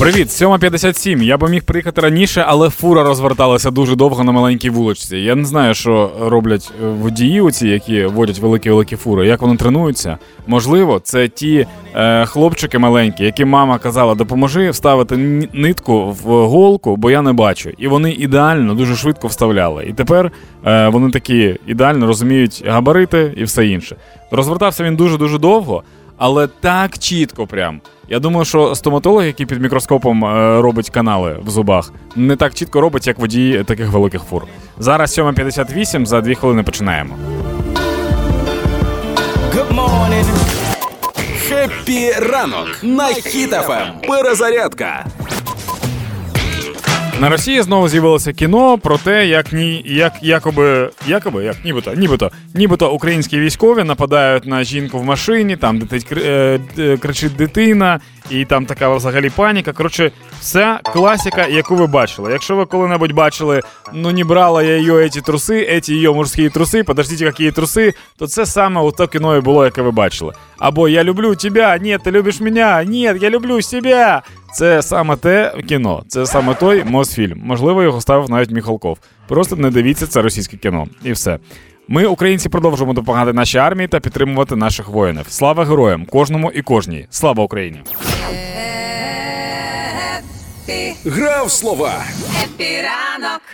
Привіт, 7:57. Я би міг приїхати раніше, але фура розверталася дуже довго на маленькій вуличці. Я не знаю, що роблять водії оці, які водять великі-великі фури, як вони тренуються. Можливо, це ті хлопчики маленькі, які мама казала, допоможи вставити нитку в голку, бо я не бачу. І вони ідеально, дуже швидко вставляли. І тепер вони такі ідеально розуміють габарити і все інше. Розвертався він дуже-дуже довго, але так чітко прям. Я думаю, що стоматолог, який під мікроскопом робить канали в зубах, не так чітко робить, як водії таких великих фур. Зараз 7:58, за 2 хвилини починаємо. Хеппі ранок на Hit FM. Перезарядка. На Росії знову з'явилося кіно про те, як нібито українські військові нападають на жінку в машині, там кричить дитина, і там така взагалі паніка. Коротше, вся класика, яку ви бачили. Якщо ви коли-небудь бачили, ну не брала я її еті труси, еті її мужські труси, подождіть, які труси, то це саме у то кіно і було, яке ви бачили. Або «Я люблю тебя», «Нет, ти любиш мене», «Нет, я люблю себе». Це саме те кіно, це саме той Мосфільм. Можливо, його ставив навіть Міхалков. Просто не дивіться це російське кіно. І все. Ми, українці, продовжуємо допомагати нашій армії та підтримувати наших воїнів. Слава героям, кожному і кожній. Слава Україні! Гра в слова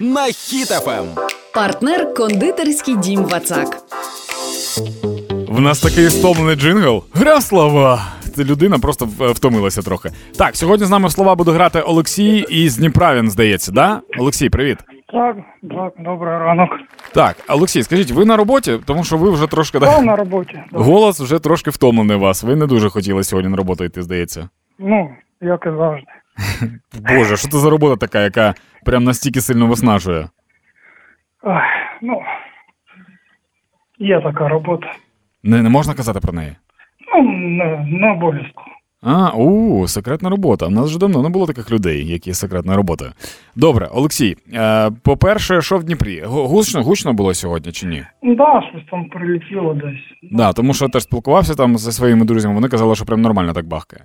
на Hit FM. Партнер кондитерський дім «Вацак». В нас такий стомлений джингл. Гра в слова. Людина просто втомилася трохи. Так, сьогодні з нами в слова буде грати Олексій із Дніпра, він, здається, да? Олексій, привіт. Так, добрий ранок. Так, Олексій, скажіть, ви на роботі? Тому що ви вже трошки... Так, на роботі. Так. Голос вже трошки втомлений у вас. Ви не дуже хотіли сьогодні на роботу йти, здається. Ну, як і завжди. Боже, що це за робота така, яка прям настільки сильно виснажує? Ну, є така робота. Не можна казати про неї? Ну, не обов'язково. Секретна робота. У нас вже давно не було таких людей, які секретна робота. Добре, Олексій, по-перше, що в Дніпрі? Гучно було сьогодні чи ні? Да, щось там прилетіло десь. Да, тому що я теж спілкувався там зі своїми друзями, вони казали, що прям нормально так бахкає.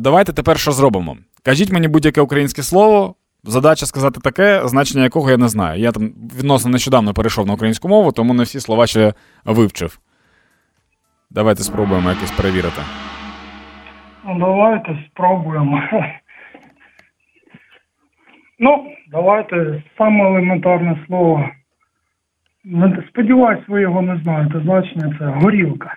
Давайте тепер що зробимо? Кажіть мені будь-яке українське слово. Задача сказати таке, значення якого я не знаю. Я там відносно нещодавно перейшов на українську мову, тому не всі слова ще вивчив. Давайте спробуємо якось перевірити. Давайте саме елементарне слово. Сподіваюсь, ви його не знаєте. Значення це горілка.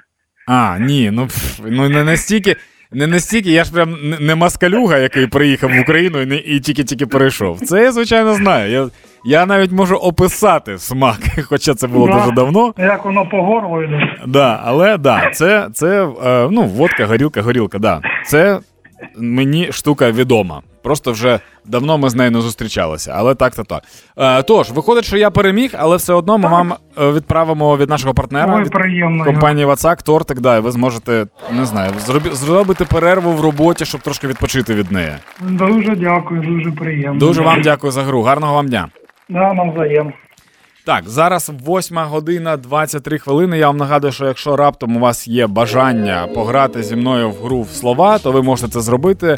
Не настільки, я ж прям не москалюга, який приїхав в Україну і тільки-тільки перейшов. Це я, звичайно, знаю. Я навіть можу описати смак, хоча це було дуже давно. Як воно по горлу йде. Да, але це водка, горілка, да. Це мені штука відома. Просто вже давно ми з нею не зустрічалися, але так. Тож, виходить, що я переміг, але все одно ми вам відправимо від нашого партнера, від компанії Вацак, тортик, да, і ви зможете, не знаю, зробити перерву в роботі, щоб трошки відпочити від неї. Дуже дякую, дуже приємно. Дуже вам дякую за гру, гарного вам дня. Да, нам взаєм. Так, зараз 8:23. Я вам нагадую, що якщо раптом у вас є бажання пограти зі мною в гру в слова, то ви можете це зробити,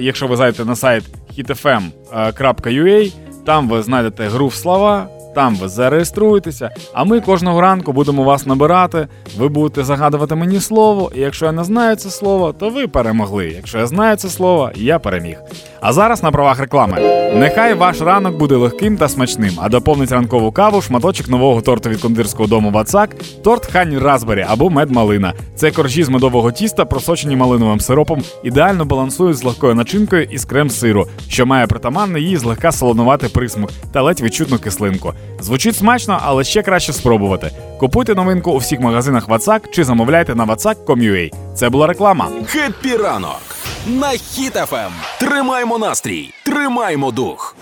якщо ви зайдете на сайт hitfm.ua, там ви знайдете гру в слова, там ви зареєструєтеся, а ми кожного ранку будемо вас набирати, ви будете загадувати мені слово, і якщо я не знаю це слово, то ви перемогли, якщо я знаю це слово, я переміг. А зараз на правах реклами. Нехай ваш ранок буде легким та смачним, а доповнить ранкову каву шматочок нового торту від кондитерського дому «Вацак», торт «Хані Разбері» або «Мед-малина». Це коржі з медового тіста, просочені малиновим сиропом, ідеально балансують з легкою начинкою із крем-сиру, що має притаманний їй злегка солонуватий присмак та ледь відчутну кислинку. Звучить смачно, але ще краще спробувати. Купуйте новинку у всіх магазинах «Вацак» чи замовляйте на vatsak.com.ua. Це була реклама. Хеппі ранок на Hit FM. Тримаймо настрій, тримаймо дух.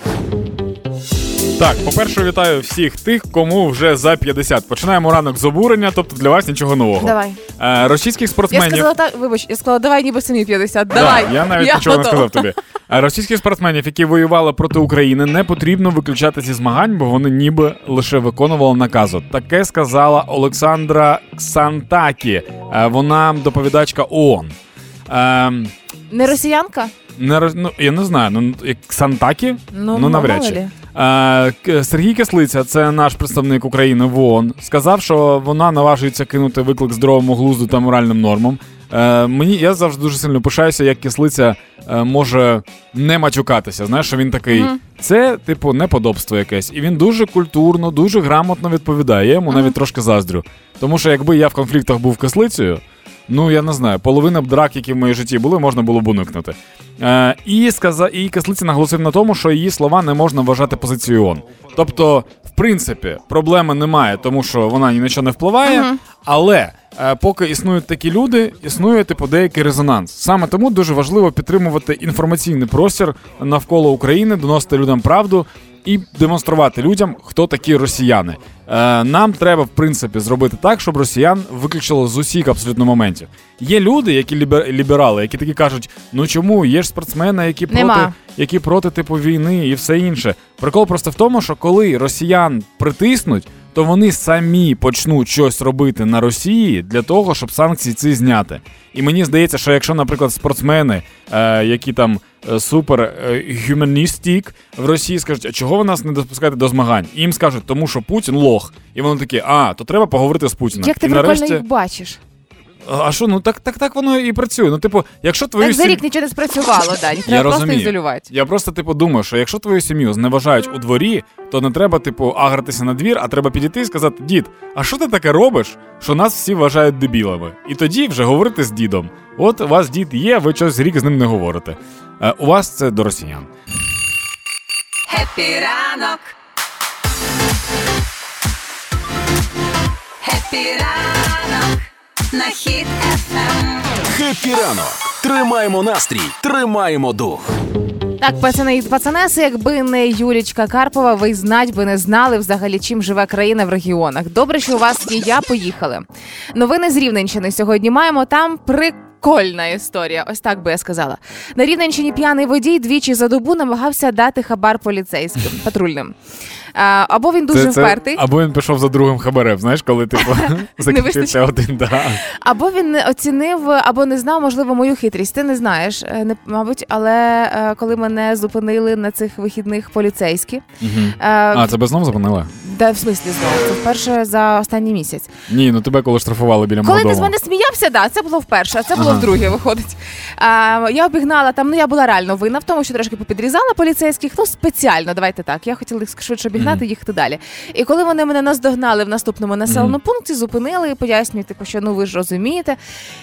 Так, по-перше, вітаю всіх тих, кому вже за 50. Починаємо ранок з обурення, тобто для вас нічого нового. Давай. Російських спортсменів... Я сказала, давай ніби самі 50. Давай. Да, я навіть нічого не сказав тобі. Російських спортсменів, які воювали проти України, не потрібно виключати зі змагань, бо вони ніби лише виконували наказу. Таке сказала Олександра Ксантакі. Вона доповідачка ООН. Не росіянка? Я не знаю, як Ксантакі? Ну, навряд чи. Сергій Кислиця, це наш представник України в ООН, сказав, що вона наважується кинути виклик здоровому глузду та моральним нормам. Я завжди дуже сильно пишаюся, як Кислиця може не матюкатися. Знаєш, що він такий, це, типу, неподобство якесь. І він дуже культурно, дуже грамотно відповідає. Я йому навіть трошки заздрю. Тому що якби я в конфліктах був Кислицею, я не знаю, половина драк, які в моїй житті були, можна було б уникнути. І Кислиця наголосив на тому, що її слова не можна вважати позицією ООН. Тобто, в принципі, проблеми немає, тому що вона ні на що не впливає, але поки існують такі люди, існує деякий резонанс. Саме тому дуже важливо підтримувати інформаційний простір навколо України, доносити людям правду і демонструвати людям, хто такі росіяни. Нам треба, в принципі, зробити так, щоб росіян виключило з усіх абсолютно моментів. Є люди, які ліберали, які такі кажуть, чому, є ж спортсмени, які проти війни і все інше. Прикол просто в тому, що коли росіян притиснуть, то вони самі почнуть щось робити на Росії для того, щоб санкції ці зняти. І мені здається, що якщо, наприклад, спортсмени, які там супер-гюменістік в Росії скажуть, а чого ви нас не допускаєте до змагань? І їм скажуть, тому що Путін лох. І вони такі, то треба поговорити з Путіним. Як ти прикольно їх бачиш? А що, так воно і працює. Якщо твою сім'ю... Так за рік нічого не спрацювало, Дані. Треба просто ізолювати. Я просто, думаю, що якщо твою сім'ю зневажають у дворі, то не треба, агратися на двір, а треба підійти і сказати, дід, а що ти таке робиш, що нас всі вважають дебілами? І тоді вже говорити з дідом. От у вас дід є, ви щось рік з ним не говорите. У вас це до росіян. Хеппі ранок. Хеппі ранок. На Hit FM. Хеппі ранок. Тримаємо настрій, тримаємо дух. Так, пацани і пацанеси, якби не Юлічка Карпова, ви знать би не знали взагалі, чим живе країна в регіонах. Добре, що у вас і я поїхали. Новини з Рівненщини сьогодні маємо. Там прикольна історія, ось так би я сказала. На Рівненщині п'яний водій двічі за добу намагався дати хабар поліцейським, патрульним. Або він дуже впертий. Або він пішов за другим хабарем, знаєш, коли закінчився один. Да. Або він не оцінив, або не знав, можливо, мою хитрість. Ти не знаєш, мабуть, але коли мене зупинили на цих вихідних поліцейські. Тебе знову зупинили? Да, в смислі знову. Це вперше за останній місяць. Ні, тебе коли штрафували біля мого дому. Коли ти з мене сміявся, да, це було вперше, а це було вдруге, виходить. Я обігнала там, я була реально винна в тому, що трошки попідрізала поліцейських, спеціально, давайте так. Я хотіла їх швидше гнати, їхати далі. І коли вони мене наздогнали в наступному населеному пункті, зупинили і пояснюють, що ви ж розумієте.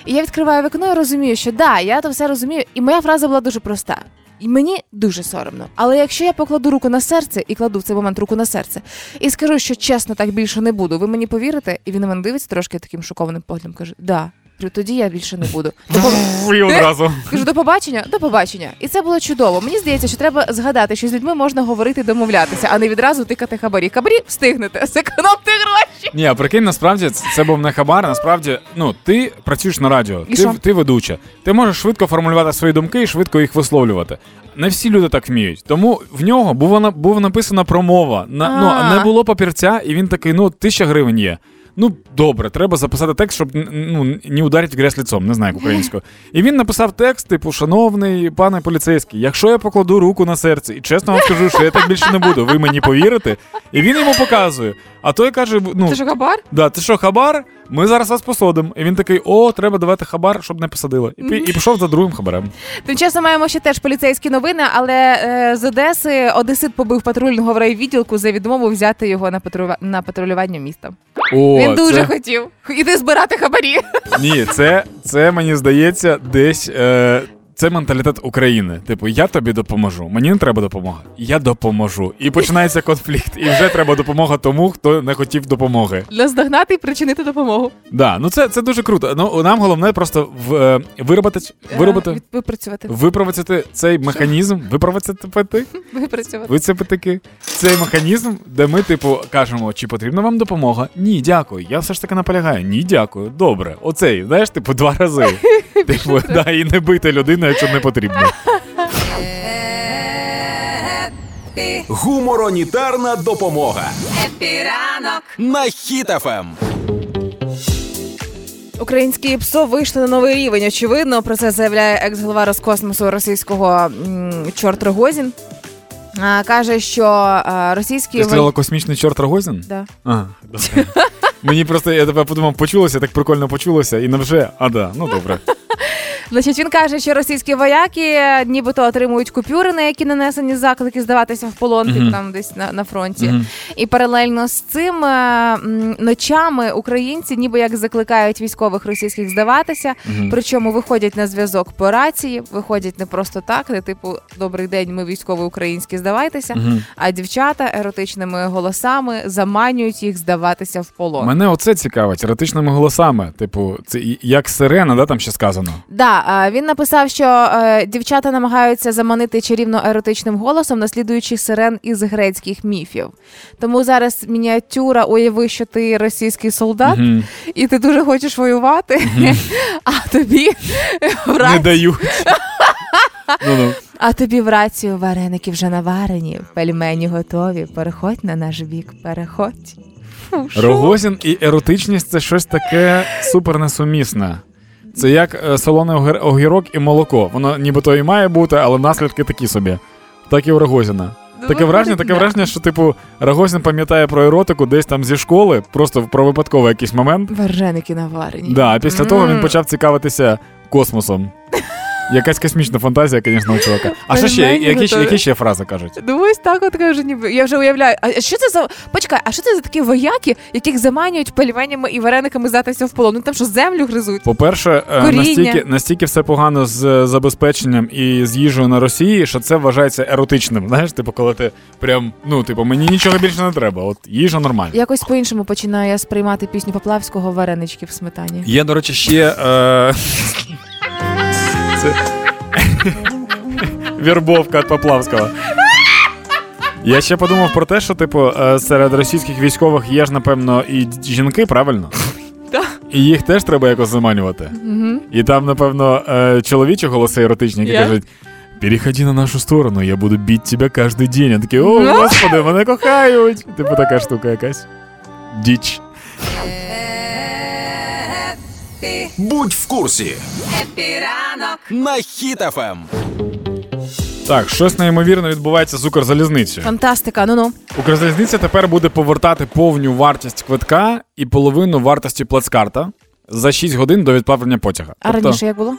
І я відкриваю вікно і розумію, що да, я то все розумію. І моя фраза була дуже проста. І мені дуже соромно. Але якщо я покладу руку на серце, і кладу в цей момент руку на серце, і скажу, що чесно, так більше не буду, ви мені повірите? І він на мене дивиться трошки таким шокованим поглядом, каже, да. Тоді я більше не буду. Кажу, до побачення. І це було чудово. Мені здається, що треба згадати, що з людьми можна говорити і домовлятися, а не відразу тикати хабарі. Хабарі встигнете, зекономте гроші. Ні, прикинь, насправді, це був не хабар, насправді, ти працюєш на радіо, ти ведуча. Ти можеш швидко формулювати свої думки і швидко їх висловлювати. Не всі люди так вміють. Тому в нього була написана промова, не було папірця, і він такий, 1000 гривень є. Добре, треба записати текст, щоб не ударити в грязь лицом, не знаю, як українською. І він написав текст, шановний пане поліцейський, якщо я покладу руку на серце і чесно вам скажу, що я так більше не буду, ви мені повірите? І він йому показує. А той каже, Ти що, хабар? Да, ти що, хабар? Ми зараз вас посадимо. І він такий, треба давати хабар, щоб не посадили. І пішов за другим хабарем. Тим часом маємо ще теж поліцейські новини, але з Одеси одесит побив патрульного в райвідділку за відмову взяти його на патрулювання міста. Він дуже хотів. Іди збирати хабарі. Ні, це мені здається, десь... Це менталітет України. Я тобі допоможу, мені не треба допомога. Я допоможу. І починається конфлікт. І вже треба допомога тому, хто не хотів допомоги. Наздогнати і причинити допомогу. Да, це дуже круто. Нам головне просто випрацювати цей механізм. Випрацювати цей механізм, де ми, кажемо, чи потрібна вам допомога? Ні, дякую. Я все ж таки наполягаю. Ні, дякую. Добре. Оцей, знаєш, 2 рази. І не бити людину, якщо не потрібно. Гуморонітарна допомога. Хеппі ранок. На Хіт-ФМ. Українські ПСО вийшли на новий рівень, очевидно. Про це заявляє екс-голова Роскосмосу російського чорт Рогозін. Каже, що російські... Ти сказала космічний чорт Рогозін? Да. Ага, добре. Мені просто, я тебе подумав, почулося, так прикольно почулося, і невже, а да, ну добре. Значить, він каже, що російські вояки нібито отримують купюри, на які нанесені заклики здаватися в полон, mm-hmm. там десь на фронті. Mm-hmm. І паралельно з цим ночами українці ніби як закликають військових російських здаватися, mm-hmm. причому виходять на зв'язок по рації, виходять не просто так, де типу «Добрий день, ми військові українські, здавайтеся», mm-hmm. а дівчата еротичними голосами заманюють їх здаватися в полон. Мене оце цікавить, еротичними голосами, типу, це як сирена, да, там ще сказано? Да. Він написав, що дівчата намагаються заманити чарівно еротичним голосом, наслідуючи сирен із грецьких міфів. Тому зараз мініатюра «Уяви, що ти російський солдат, mm-hmm. і ти дуже хочеш воювати, mm-hmm. а тобі не дають». Ну-ну. А тобі в рацію: «Вареники вже наварені, пельмені готові, переходь на наш бік, переходь». Рогозін і еротичність – це щось таке супернесумісне. Це як солоний огірок і молоко. Воно нібито і має бути, але наслідки такі собі. Так і у Рогозіна. Таке враження, що типу Рогозін пам'ятає про еротику десь там зі школи, просто про випадковий якийсь момент. Вареники наварені. Да, а після того він почав цікавитися космосом. Якась космічна фантазія, звісно, у чувака. А що ще? Які ще фрази кажуть? Ну ось так от кажуть, ніби. Я вже уявляю. А що це за... Почекай, а що це за такі вояки, яких заманюють пельменями і варениками здатися в полон? Ну там що, землю гризуть? По-перше, настільки все погано з забезпеченням і з їжею на Росії, що це вважається еротичним. Знаєш, типу, коли ти прям, ну, типу, мені нічого більше не треба, от їжа нормальна. Якось по-іншому починаю я сприймати пісню Поплавського «Варенички в сметані». Є, до речі, ще... Вербовка від Поплавського. Я ще подумав про те, що, типу, серед російських військових є ж, напевно, і жінки, правильно? І їх теж треба якось заманювати. І там, напевно, чоловічі голоси еротичні, які кажуть: «Переходи на нашу сторону, я буду бити тебе кожен день». Я такий: «О, господи, мене кохають». Типу така штука якась. Діч. Будь в курсі. Хеппі ранок на Hit FM. Так, щось неймовірне відбувається з Укрзалізницею. Фантастика, ну-ну. Укрзалізниця тепер буде повертати повну вартість квитка і половину вартості плацкарта за 6 годин до відправлення потяга. А тобто, раніше як було?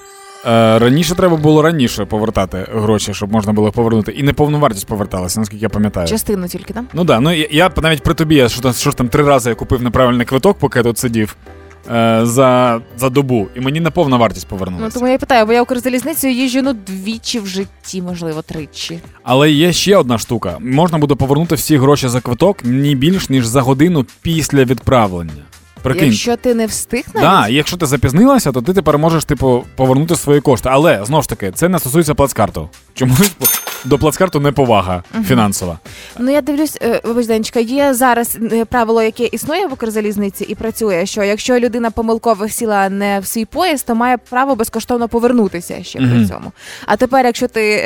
Раніше треба було повертати гроші, щоб можна було повернути. І не повну вартість поверталася, наскільки я пам'ятаю. Частину тільки, так? Ну так, да, ну я навіть при тобі, я що ж там 3 рази купив неправильний квиток, поки я тут сидів. За добу. І мені на повну вартість повернулося. Ну, тому я і питаю, бо я Укрзалізницею їжджу, ну, 2 в житті, можливо, 3. Але є ще одна штука. Можна буде повернути всі гроші за квиток не більш, ніж за годину після відправлення. Прикинь. Якщо ти не встиг навіть? Так, да, якщо ти запізнилася, то ти тепер можеш, типу, повернути свої кошти. Але, знову ж таки, це не стосується плацкарту. Чомусь до плацкарту неповага фінансова. Ну, я дивлюсь, вибач, Данечка, є зараз правило, яке існує в Укрзалізниці і працює, що якщо людина помилково сіла не в свій поїзд, то має право безкоштовно повернутися ще при цьому. А тепер, якщо ти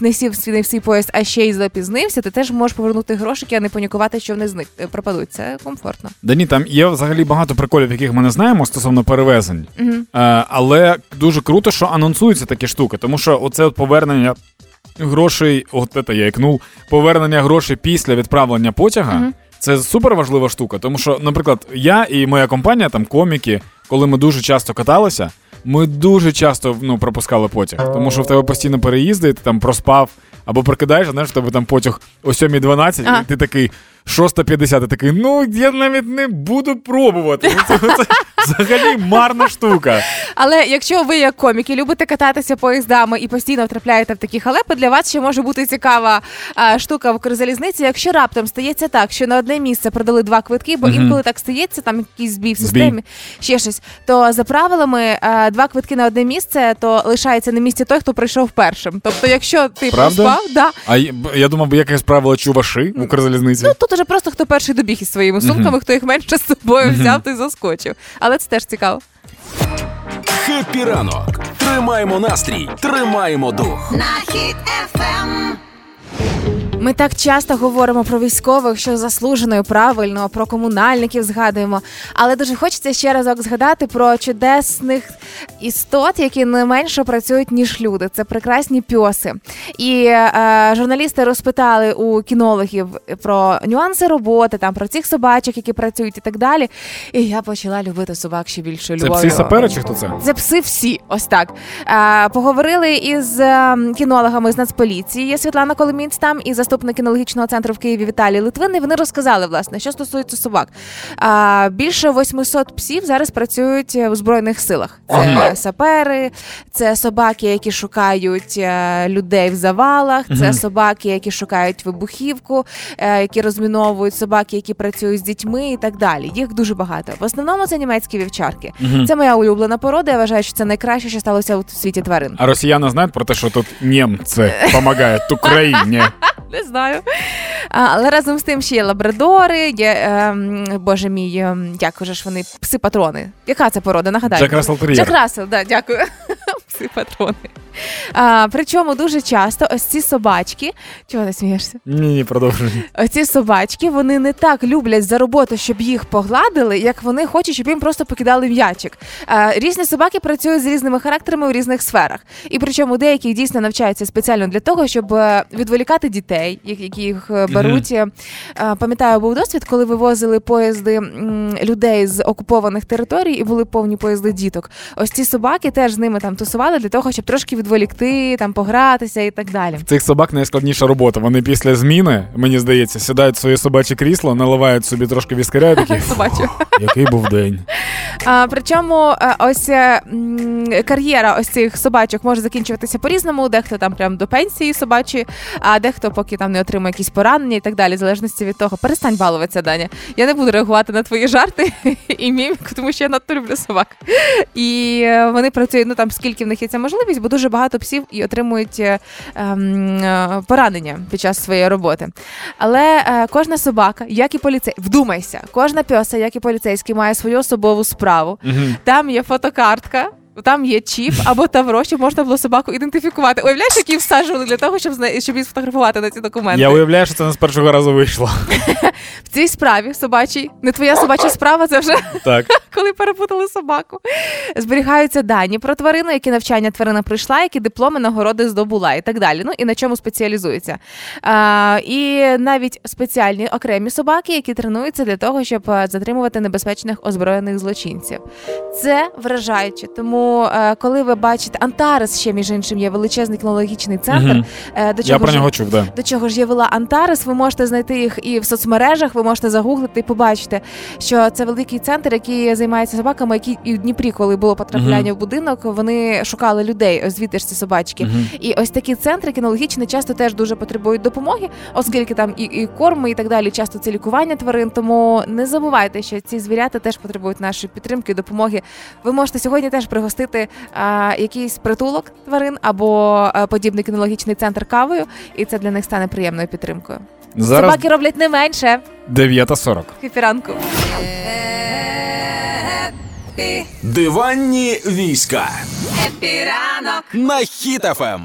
не сів в свій поїзд, а ще й запізнився, ти теж можеш повернути грошики, а не панікувати, що вони пропадуть. Це комфортно. Да ні, там є взагалі багато приколів, яких ми не знаємо стосовно перевезень. Але дуже круто, що анонсуються такі штуки, тому що оце от повернення грошей, повернення грошей після відправлення потяга, це супер важлива штука, тому що, наприклад, я і моя компанія, там коміки, коли ми дуже часто каталися, ми дуже часто пропускали потяг, тому що в тебе постійно переїзди, ти там проспав або прокидаєш, знаєш, в тебе там потяг о 7:12, і ти такий 6:50, ти такий: ну, я навіть не буду пробувати. Це взагалі марна штука. Але якщо ви, як коміки, любите кататися поїздами і постійно втрапляєте в такі халепи, для вас ще може бути цікава штука в Укрзалізниці. Якщо раптом стається так, що на одне місце продали 2 квитки, бо інколи так стається, там якийсь збій в системі, ще щось, то за правилами 2 квитки на одне місце, то лишається на місці той, хто прийшов першим. Тобто, якщо ти проспав, да. А я думав, якесь правило чуваші в Укрзалізниці. Ну, тут уже просто хто перший добіг із своїми сумками, хто їх менше з собою взяв, той заскочив. Але це теж цікаво. Хеппі ранок. Тримаємо настрій, тримаємо дух. На Hit FM. Ми так часто говоримо про військових, що заслужено і правильно, про комунальників згадуємо. Але дуже хочеться ще разок згадати про чудесних істот, які не менше працюють, ніж люди. Це прекрасні пьоси. І журналісти розпитали у кінологів про нюанси роботи, там про цих собачок, які працюють і так далі. І я почала любити собак ще більше любов'ю. Це пси-сапери чи хто це? Це пси-всі, ось так. Поговорили із кінологами з Нацполіції, Світлана Коломінець там, і заступник кінологічного центру в Києві Віталій Литвин, і вони розказали, власне, що стосується собак. Більше 800 псів зараз працюють у Збройних силах. Це сапери, це собаки, які шукають людей в завалах, це собаки, які шукають вибухівку, які розміновують, собаки, які працюють з дітьми і так далі. Їх дуже багато. В основному це німецькі вівчарки. Це моя улюблена порода, я вважаю, що це найкраще, що сталося у світі тварин. А росіяни знають про те, що тут німці допомагають Україні? Не знаю. Але разом з тим ще є лабрадори, є, боже мій, як же ж вони, пси-патрони. Яка це порода, нагадаю? Джек-рассел-тер'єр. Джек-рассел, да, дякую. Пси-патрони. Причому дуже часто ось ці собачки... Чого ти смієшся? Ні, продовжуй. Ось ці собачки, вони не так люблять за роботу, щоб їх погладили, як вони хочуть, щоб їм просто покидали м'ячик. Різні собаки працюють з різними характерами у різних сферах. І причому деякі дійсно навчаються спеціально для того, щоб відволікати дітей, які їх беруть. Пам'ятаю, був досвід, коли вивозили поїзди людей з окупованих територій і були повні поїзди діток. Ось ці собаки теж з ними там тусували для того, щоб трошки відволікти, там погратися і так далі. В цих собак найскладніша робота. Вони після зміни, мені здається, сідають в своє собаче крісло, наливають собі трошки віскаря і такі, який був день. Причому ось кар'єра ось цих собачок може закінчуватися по-різному. Дехто там прям до пенсії собачі, а дехто поки там не отримує якісь поранення і так далі, в залежності від того. Перестань балуватися, Даня. Я не буду реагувати на твої жарти і міміку, тому що я надто люблю собак. І вони працюють, ну там скільки в них є ця можливість, бо дуже багато псів і отримують поранення під час своєї роботи. Але кожна собака, як і поліцейський, вдумайся, кожна пьоса, як і поліцейський, має свою особову справу. Там є фотокартка, там є чіп або тавро, щоб можна було собаку ідентифікувати. Уявляєш, які всаджували для того, щоб її сфотографувати на ці документи? Я уявляю, що це не з першого разу вийшло. В цій справі собачій, не твоя собача справа, це вже так. Коли перепутали собаку. Зберігаються дані про тварину, які навчання тварина пройшла, які дипломи, нагороди здобула і так далі. Ну і на чому спеціалізується. І навіть спеціальні окремі собаки, які тренуються для того, щоб затримувати небезпечних озброєних злочинців. Це вражаюче, тому коли ви бачите, Антарес ще, між іншим, є величезний кінологічний центр. До чого я про нього чув, да. До чого ж я вела Антарес, ви можете знайти їх і в соцмережах, ви можете загуглити і побачити, що це великий центр, який займається собаками, які і в Дніпрі, коли було потрапляння в будинок, вони шукали людей, ось звідти ж ці собачки. І ось такі центри кінологічні часто теж дуже потребують допомоги, оскільки там і корми, і так далі, часто це лікування тварин, тому не забувайте, що ці звірята теж потребують нашої підтримки і допомоги. Ви можете сьогодні теж пригостити якийсь притулок тварин або подібний кінологічний центр кавою, і це для них стане приємною підтримкою. Зараз собаки роблять не менше. 9:40. Хеппі ранку. Диванні війська. Хеппі ранок на Hit FM.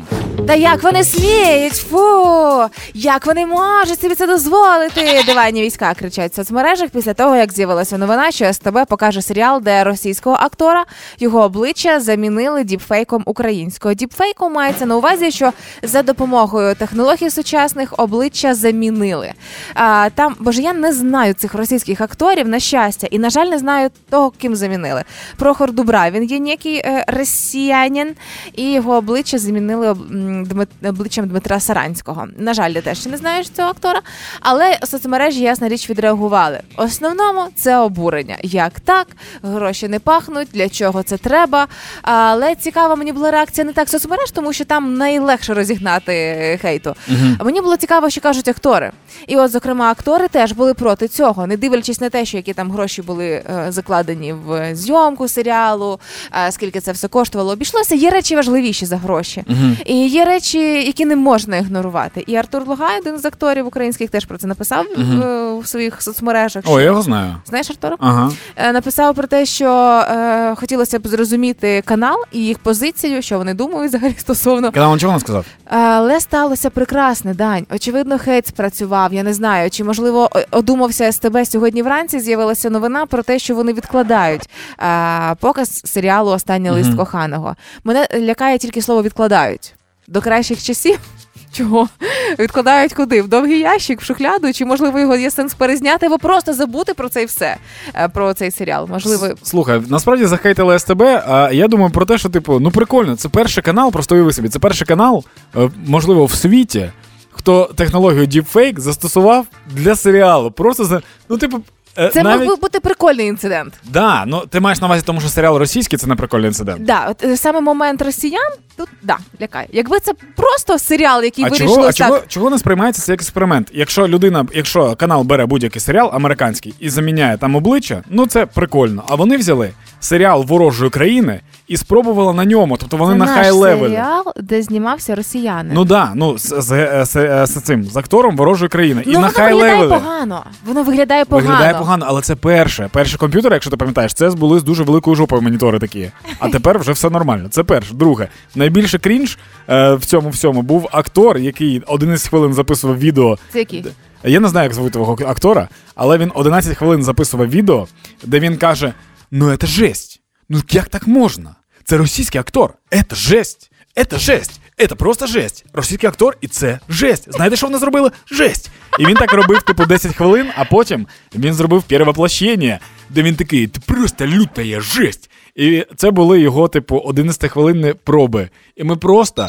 Та як вони сміють, фу! Як вони можуть собі це дозволити? Диванні війська кричать в соцмережах після того, як з'явилася новина, що СТБ покаже серіал, де російського актора його обличчя замінили діпфейком українського. Діпфейком мається на увазі, що за допомогою технологій сучасних обличчя замінили. Там, боже, я не знаю цих російських акторів, на щастя, і, на жаль, не знаю того, ким замінили. Прохор Дубравін є некий росіянин, і його обличчя замінили обличчям Дмитра Саранського. На жаль, я теж не знаю цього актора, але соцмережі, ясна річ, відреагували. В основному це обурення. Як так? Гроші не пахнуть, для чого це треба? Але цікава мені була реакція не так соцмереж, тому що там найлегше розігнати хейту. Мені було цікаво, що кажуть актори. І от, зокрема, актори теж були проти цього, не дивлячись на те, що які там гроші були закладені в зйомку серіалу, скільки це все коштувало, обійшлося. Є речі важливіші за гроші. І є речі, які не можна ігнорувати. І Артур Луга, один з акторів українських, теж про це написав в своїх соцмережах. О, я його знаю. Знаєш, Артура? Ага. Написав про те, що хотілося б зрозуміти канал і їх позицію, що вони думають взагалі стосовно. Канал чого не сказав? Але сталося прекрасне, Дань. Очевидно, хейт спрацював, я не знаю, чи, можливо, одумався СТБ сьогодні вранці, з'явилася новина про те, що вони відкладають показ серіалу «Останній лист коханого». Мене лякає тільки слово «відкладають». До кращих часів? Чого? Відкладають куди? В довгий ящик, в шухляду? Чи, можливо, його є сенс перезняти, або просто забути про це і все, про цей серіал? Можливо... Слухай, насправді захейтили СТБ, а я думаю про те, що, типу, ну прикольно, це перший канал, просто уяви собі, це перший канал, можливо, в світі, хто технологію діпфейк застосував для серіалу. Просто, ну, типу... Це навіть... мав бути прикольний інцидент. Так, да, ну ти маєш на увазі, тому що серіал російський, це не прикольний інцидент. Так, да, саме момент росіян, тут, да, лякає. Якби це просто серіал, який вирішили... Чого не сприймається цей експеримент? Якщо канал бере будь-який серіал американський і заміняє там обличчя, ну це прикольно. А вони взяли серіал ворожої країни і спробували на ньому, тобто вони це на хай-левелі. Це серіал, де знімався росіянин. Ну да, ну з актором ворожої країни. Ну, і на хай-левелі. Воно виглядає погано, але це перше. Перші комп'ютери, якщо ти пам'ятаєш, це були з дуже великою жопою монітори такі. А тепер вже все нормально. Це перше. Друге. Найбільше крінж в цьому всьому був актор, який 11 хвилин записував відео. Це який? Я не знаю, як звуть того актора, але він 11 хвилин записував відео, де він каже: "Ну, це жесть. Ну, як так можна? Це російський актор. Це жесть. Це жесть. Це просто жесть. Російський актор, і це жесть. Знаєте, що вони зробили? Жесть". І він так робив, типу, 10 хвилин, а потім він зробив перевоплощення, де він такий: "Ти просто лютая жесть". І це були його, типу, 11-хвилинні проби. І ми просто...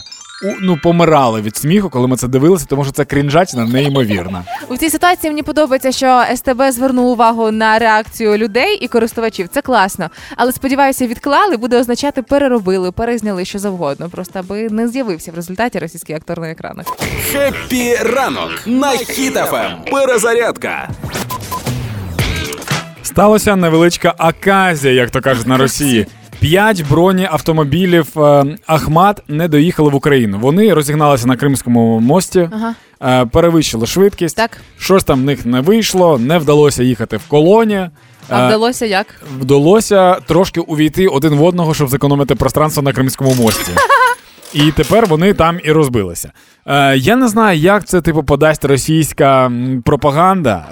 Ну, помирали від сміху, коли ми це дивилися, тому що це крінжачна неймовірна. У цій ситуації мені подобається, що СТБ звернув увагу на реакцію людей і користувачів. Це класно. Але, сподіваюся, відклали буде означати переробили, перезняли, що завгодно. Просто аби не з'явився в результаті російський актор на екранах. Хеппі ранок на Hit FM. Перезарядка. Сталася невеличка оказія, як то кажуть на Росії. 5 бронеавтомобілів «Ахмат» не доїхали в Україну. Вони розігналися на Кримському мості, перевищили швидкість. Так. Щось там в них не вийшло, не вдалося їхати в колоні. А вдалося як? Вдалося трошки увійти один в одного, щоб зекономити пространство на Кримському мості. І тепер вони там і розбилися. Я не знаю, як це, типу, подасть російська пропаганда.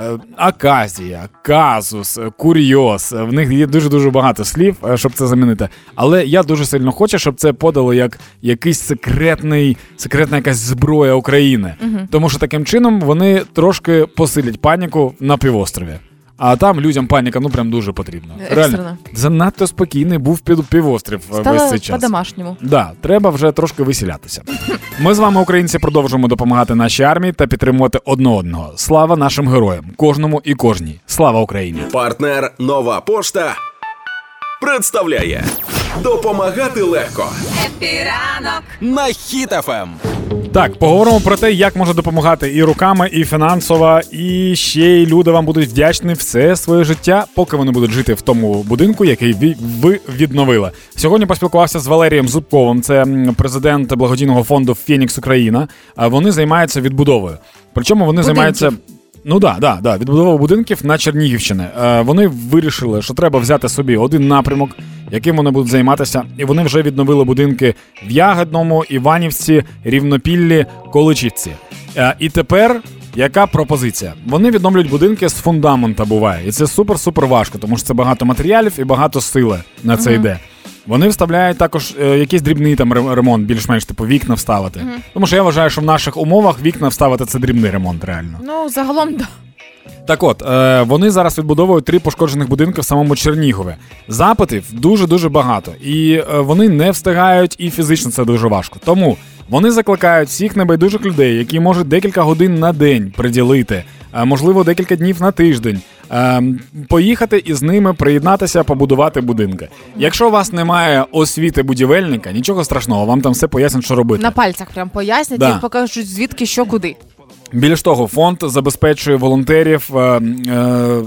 Оказія, казус, курйоз. В них є дуже-дуже багато слів, щоб це замінити. Але я дуже сильно хочу, щоб це подало як якийсь секретна якась зброя України. Тому що таким чином вони трошки посилять паніку на півострові. А там людям паніка, ну, прям дуже потрібна. Реально, занадто спокійний був півострів весь цей час. По-домашньому. Да, треба вже трошки веселятися. Ми з вами, українці, продовжуємо допомагати нашій армії та підтримувати одне одного. Слава нашим героям, кожному і кожній. Слава Україні! Партнер «Нова Пошта» представляє «Допомагати легко». Епіранок на Hit FM. Так, поговоримо про те, як можна допомагати і руками, і фінансово, і ще й люди вам будуть вдячні все своє життя, поки вони будуть жити в тому будинку, який ви відновили. Сьогодні поспілкувався з Валерієм Зубковим, це президент благодійного фонду «Фенікс Україна». Вони займаються відбудовою. Причому вони займаються... Ну да, відбудова будинків на Чернігівщині. Вони вирішили, що треба взяти собі один напрямок, яким вони будуть займатися, і вони вже відновили будинки в Ягідному, Іванівці, Рівнопіллі, Количівці. І тепер яка пропозиція? Вони відновлюють будинки з фундамента, буває, і це супер-супер важко, тому що це багато матеріалів і багато сили на це йде. Вони вставляють також якийсь дрібний там ремонт, більш-менш, типу, вікна вставити. Тому що я вважаю, що в наших умовах вікна вставити – це дрібний ремонт, реально. Ну, загалом, да. Так от, вони зараз відбудовують 3 пошкоджених будинки в самому Чернігові. Запитів дуже-дуже багато. І вони не встигають, і фізично це дуже важко. Тому вони закликають всіх небайдужих людей, які можуть декілька годин на день приділити, можливо, декілька днів на тиждень, поїхати і з ними приєднатися, побудувати будинки. Якщо у вас немає освіти будівельника, нічого страшного, вам там все пояснять, що робити. На пальцях прям пояснять, да. І покажуть, звідки, що, куди. Більш того, фонд забезпечує волонтерів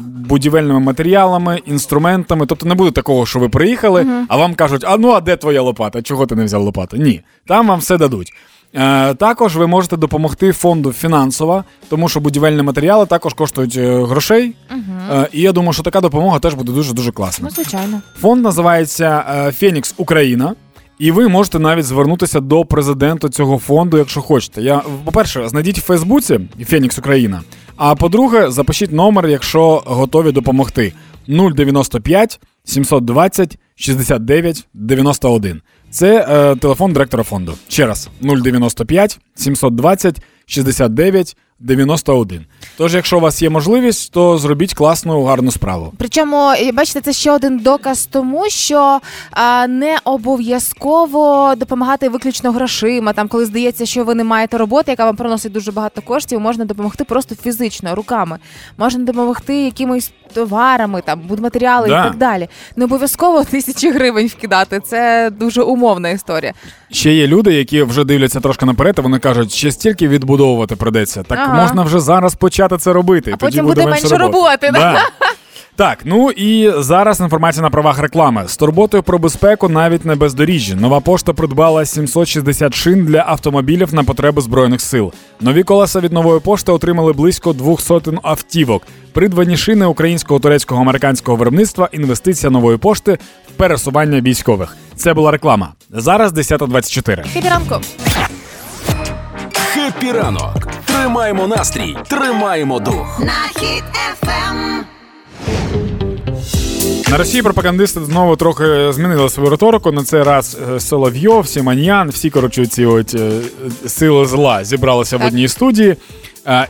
будівельними матеріалами, інструментами. Тобто не буде такого, що ви приїхали, а вам кажуть: "А ну, а де твоя лопата? Чого ти не взяв лопату?" Ні, там вам все дадуть. Також ви можете допомогти фонду фінансово, тому що будівельні матеріали також коштують грошей. Угу. І я думаю, що така допомога теж буде дуже-дуже класна. Ну, звичайно. Фонд називається «Фенікс Україна». І ви можете навіть звернутися до президента цього фонду, якщо хочете. По-перше, знайдіть в Фейсбуці «Фенікс Україна», а по-друге, запишіть номер, якщо готові допомогти. 095 720 69 91. Це телефон директора фонду. Ще раз, 095 720 69 91. Тож, якщо у вас є можливість, то зробіть класну, гарну справу. Причому, бачите, це ще один доказ тому, що не обов'язково допомагати виключно грошима. Там, коли здається, що ви не маєте роботи, яка вам приносить дуже багато коштів, можна допомогти просто фізично, руками. Можна допомогти якимись товарами, там, будматеріали і так далі. Не обов'язково 1000 гривень вкидати. Це дуже умовна історія. Ще є люди, які вже дивляться трошки наперед, і вони кажуть, ще стільки відбудовувати придеться. Так можна вже зараз почати це робити. А потім буде менше роботи. Да. Так, ну і зараз інформація на правах реклами. З турботою про безпеку навіть на бездоріжжі. Нова Пошта придбала 760 шин для автомобілів на потреби Збройних сил. Нові колеса від Нової Пошти отримали близько 200 автівок. Придбані шини українського, турецького, американського виробництва – інвестиція Нової Пошти в пересування військових. Це була реклама. Зараз 10:24. Хеппі ранку. Хеппі ранок. Тримаємо настрій, тримаємо дух. На Hit FM. На Росії пропагандисти знову трохи змінили свою риторику. На цей раз Соловйов, Симонян, всі, коротше, ці сили зла зібралися в одній студії.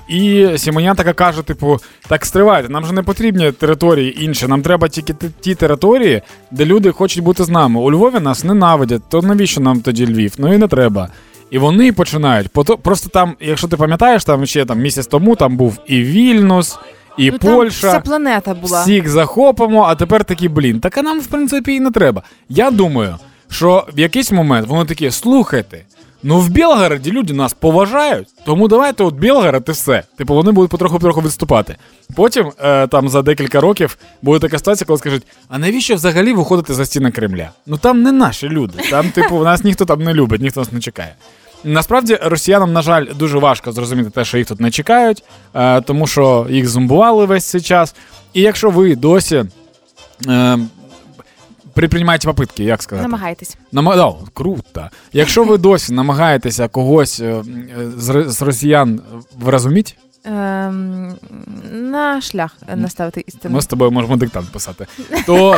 І Симонян така каже, типу, так стривайте, нам же не потрібні території інші, нам треба тільки ті території, де люди хочуть бути з нами. У Львові нас ненавидять, то навіщо нам тоді Львів? Ну і не треба. І вони починають, просто там, якщо ти пам'ятаєш, там ще там, місяць тому там був і Вільнюс, і Польща. Вся планета була. Всіх захопимо, а тепер такі, так нам, в принципі, і не треба. Я думаю, що в якийсь момент вони такі, слухайте, ну в Білгороді люди нас поважають, тому давайте от Білгород і все. Типу вони будуть потроху-потроху відступати. Потім, там за декілька років, буде така ситуація, коли скажуть, а навіщо взагалі виходити за стіни Кремля? Ну там не наші люди, там типу нас ніхто там не любить, ніхто нас не чекає. Насправді, росіянам, на жаль, дуже важко зрозуміти те, що їх тут не чекають, тому що їх зомбували весь цей час. І якщо ви досі... Приймаєте попитки, як сказати? Намагайтесь. Круто. Якщо ви досі намагаєтеся когось з росіян вразуміти, на шлях наставити істину. Ми з тобою можемо диктант писати. То,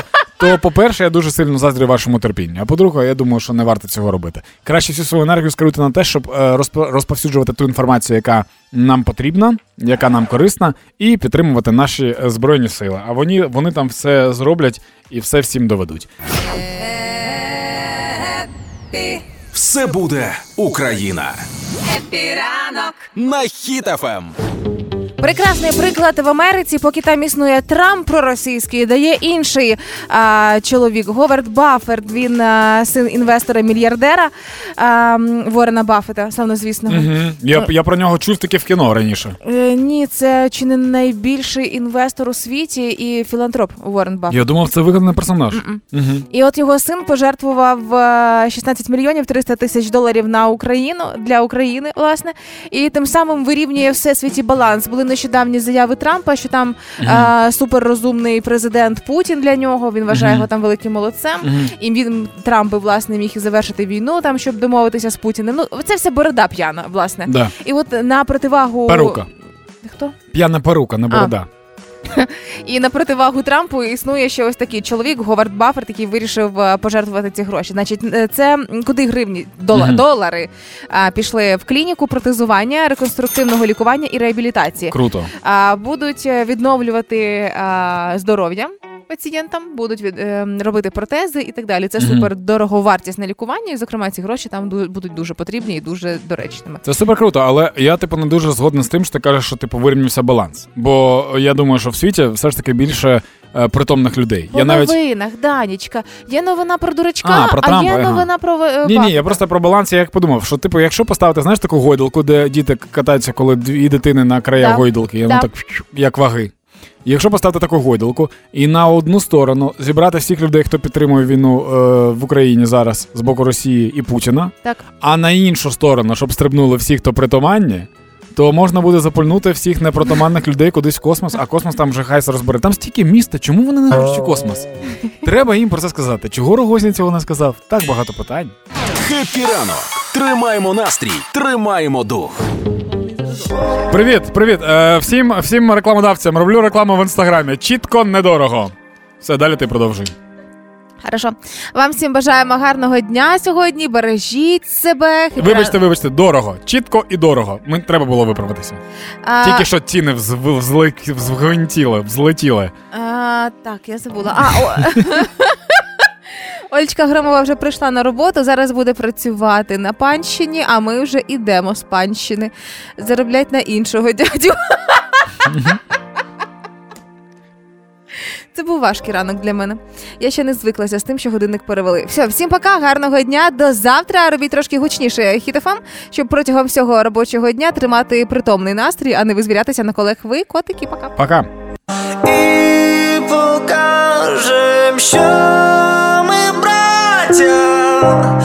по-перше, я дуже сильно заздрю вашому терпінню. А по-друге, я думаю, що не варто цього робити. Краще всю свою енергію скеруйте на те, щоб розповсюджувати ту інформацію, яка нам потрібна, яка нам корисна, і підтримувати наші збройні сили. А вони там все зроблять і все всім доведуть. Все буде Україна. Хеппі ранок на Hit FM. Прекрасний приклад в Америці, поки там існує Трамп проросійський, дає інший чоловік, Говард Баффетт, він син інвестора-мільярдера Ворена Баффета, славнозвісного. Угу. Я про нього чув таки в кіно раніше. Ні, це чи не найбільший інвестор у світі і філантроп Ворен Баффет. Я думав, це вигаданий персонаж. Угу. І от його син пожертвував 16 мільйонів 300 тисяч доларів на Україну, для України, власне, і тим самим вирівнює всесвіті баланс. Були нещодавні заяви Трампа, що там суперрозумний президент Путін для нього, він вважає його там великим молодцем, і Трамп, власне, міг і завершити війну, там, щоб домовитися з Путіним. Ну, це вся борода п'яна, власне. Да. І от на противагу... Парука. Хто? П'яна парука, не борода. І на противагу Трампу існує ще ось такий чоловік, Говард Баффетт, який вирішив пожертвувати ці гроші. Значить, це куди гривні, долари пішли в клініку протезування, реконструктивного лікування і реабілітації. Круто. Будуть відновлювати здоров'я пацієнтам, будуть робити протези і так далі. Це супер дороговартісне лікування, і, зокрема, ці гроші там будуть дуже потрібні і дуже доречними. Це супер круто, але я, не дуже згодна з тим, що ти кажеш, що, вирівнявся баланс. Бо я думаю, що в світі все ж таки більше притомних людей. По новинах, Данічка. Є новина про дурачка, про Трампа, є новина про Баффета. Ні, я просто про баланс, я подумав, що, якщо поставити, знаєш, таку гойдалку, де діти катаються, коли дві дитини на краях гойдалки, як ваги. Якщо поставити таку гойдалку і на одну сторону зібрати всіх людей, хто підтримує війну в Україні зараз з боку Росії і Путіна, так. А на іншу сторону, щоб стрибнули всі, хто притаманні, то можна буде запульнути всіх непротаманних людей кудись в космос, а космос там вже хай розбере. Там стільки міста, чому вони не хочуть космос? Треба їм про це сказати. Чого Рогозін цього не сказав? Так багато питань. Хеппі ранок. Тримаємо настрій, тримаємо дух. Привіт. Всім рекламодавцям роблю рекламу в Інстаграмі. Чітко, недорого. Все, далі ти продовжуй. Хорошо. Вам всім бажаємо гарного дня сьогодні. Бережіть себе. Вибачте. Дорого. Чітко і дорого. Мені треба було виправитися. Тільки що ціни взлетіли. Так, я забула. Олечка Громова вже прийшла на роботу, зараз буде працювати на панщині, а ми вже йдемо з панщини. Зароблять на іншого дядю. Це був важкий ранок для мене. Я ще не звиклася з тим, що годинник перевели. Все, всім пока, гарного дня, до завтра. Робіть трошки гучніше Hit FM, щоб протягом всього робочого дня тримати притомний настрій, а не визвірятися на колег. Ви, котики, пока. Пока. І покажем, що ми браття.